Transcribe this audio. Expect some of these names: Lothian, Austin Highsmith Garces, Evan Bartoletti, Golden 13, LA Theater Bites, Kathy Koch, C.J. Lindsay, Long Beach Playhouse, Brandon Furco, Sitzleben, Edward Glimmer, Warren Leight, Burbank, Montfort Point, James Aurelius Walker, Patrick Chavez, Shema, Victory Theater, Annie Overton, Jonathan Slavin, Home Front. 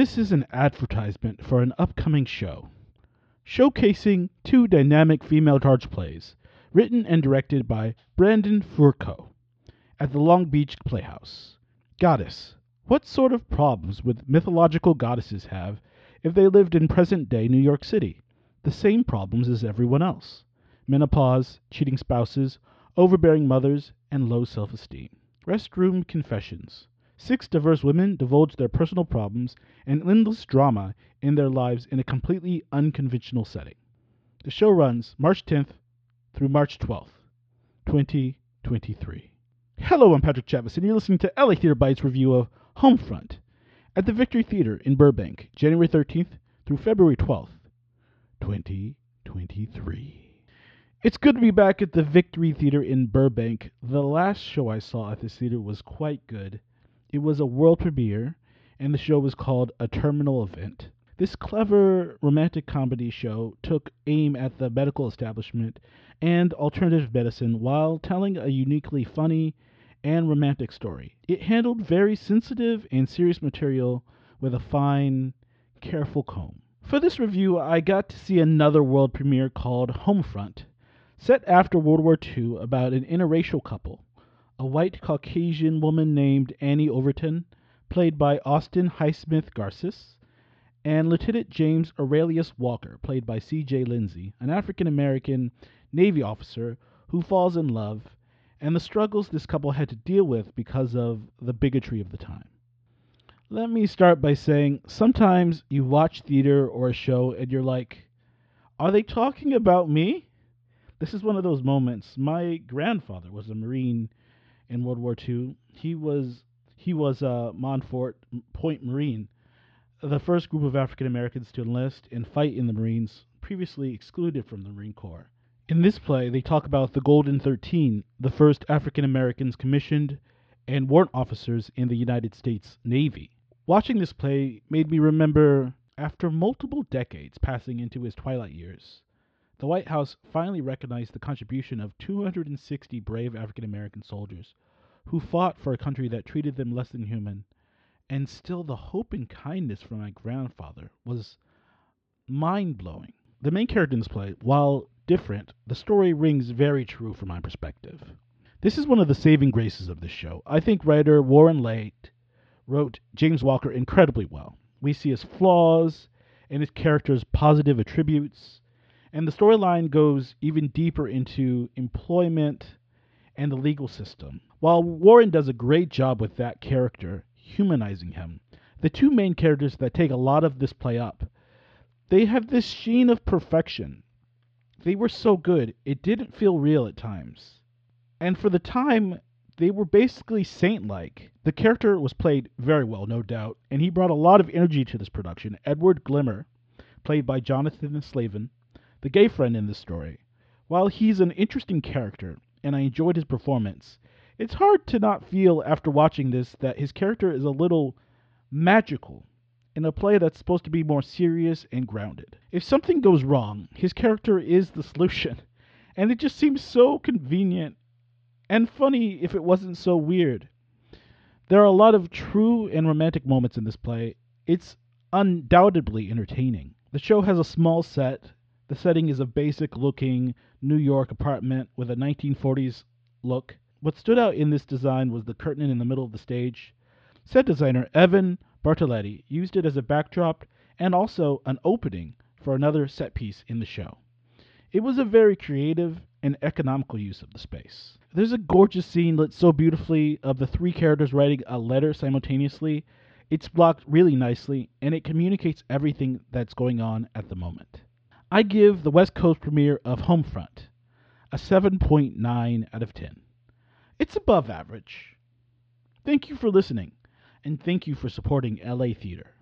This is an advertisement for an upcoming show, showcasing two dynamic female large plays, written and directed by Brandon Furco at the Long Beach Playhouse. Goddess. What sort of problems would mythological goddesses have if they lived in present-day New York City? The same problems as everyone else. Menopause, cheating spouses, overbearing mothers, and low self-esteem. Restroom Confessions. 6 diverse women divulge their personal problems and endless drama in their lives in a completely unconventional setting. The show runs March 10th through March 12th, 2023. Hello, I'm Patrick Chavez, and you're listening to LA Theater Bites review of Homefront at the Victory Theater in Burbank, January 13th through February 12th, 2023. It's good to be back at the Victory Theater in Burbank. The last show I saw at this theater was quite good. It was a world premiere, and the show was called A Terminal Event. This clever romantic comedy show took aim at the medical establishment and alternative medicine while telling a uniquely funny and romantic story. It handled very sensitive and serious material with a fine, careful comb. For this review, I got to see another world premiere called Homefront, set after World War II about an interracial couple. A white Caucasian woman named Annie Overton, played by Austin Highsmith Garces, and Lieutenant James Aurelius Walker, played by C.J. Lindsay, an African-American Navy officer who falls in love, and the struggles this couple had to deal with because of the bigotry of the time. Let me start by saying, sometimes you watch theater or a show and you're like, are they talking about me? This is one of those moments. My grandfather was a Marine in World War II. He was a Montfort Point Marine, the first group of African Americans to enlist and fight in the Marines, previously excluded from the Marine Corps. In this play, they talk about the Golden 13, the first African Americans commissioned and warrant officers in the United States Navy. Watching this play made me remember, after multiple decades passing into his twilight years, the White House finally recognized the contribution of 260 brave African-American soldiers who fought for a country that treated them less than human, and still the hope and kindness from my grandfather was mind-blowing. The main character in this play, while different, the story rings very true from my perspective. This is one of the saving graces of this show. I think writer Warren Leight wrote James Walker incredibly well. We see his flaws and his character's positive attributes, and the storyline goes even deeper into employment and the legal system. While Warren does a great job with that character, humanizing him, the two main characters that take a lot of this play up, they have this sheen of perfection. They were so good, it didn't feel real at times. And for the time, they were basically saint-like. The character was played very well, no doubt, and he brought a lot of energy to this production. Edward Glimmer, played by Jonathan Slavin, the gay friend in this story, while he's an interesting character and I enjoyed his performance, it's hard to not feel after watching this that his character is a little magical in a play that's supposed to be more serious and grounded. If something goes wrong, his character is the solution, and it just seems so convenient and funny if it wasn't so weird. There are a lot of true and romantic moments in this play. It's undoubtedly entertaining. The show has a small set. The setting is a basic-looking New York apartment with a 1940s look. What stood out in this design was the curtain in the middle of the stage. Set designer Evan Bartoletti used it as a backdrop and also an opening for another set piece in the show. It was a very creative and economical use of the space. There's a gorgeous scene lit so beautifully of the three characters writing a letter simultaneously. It's blocked really nicely, and it communicates everything that's going on at the moment. I give the West Coast premiere of Homefront a 7.9 out of 10. It's above average. Thank you for listening, and thank you for supporting LA Theater.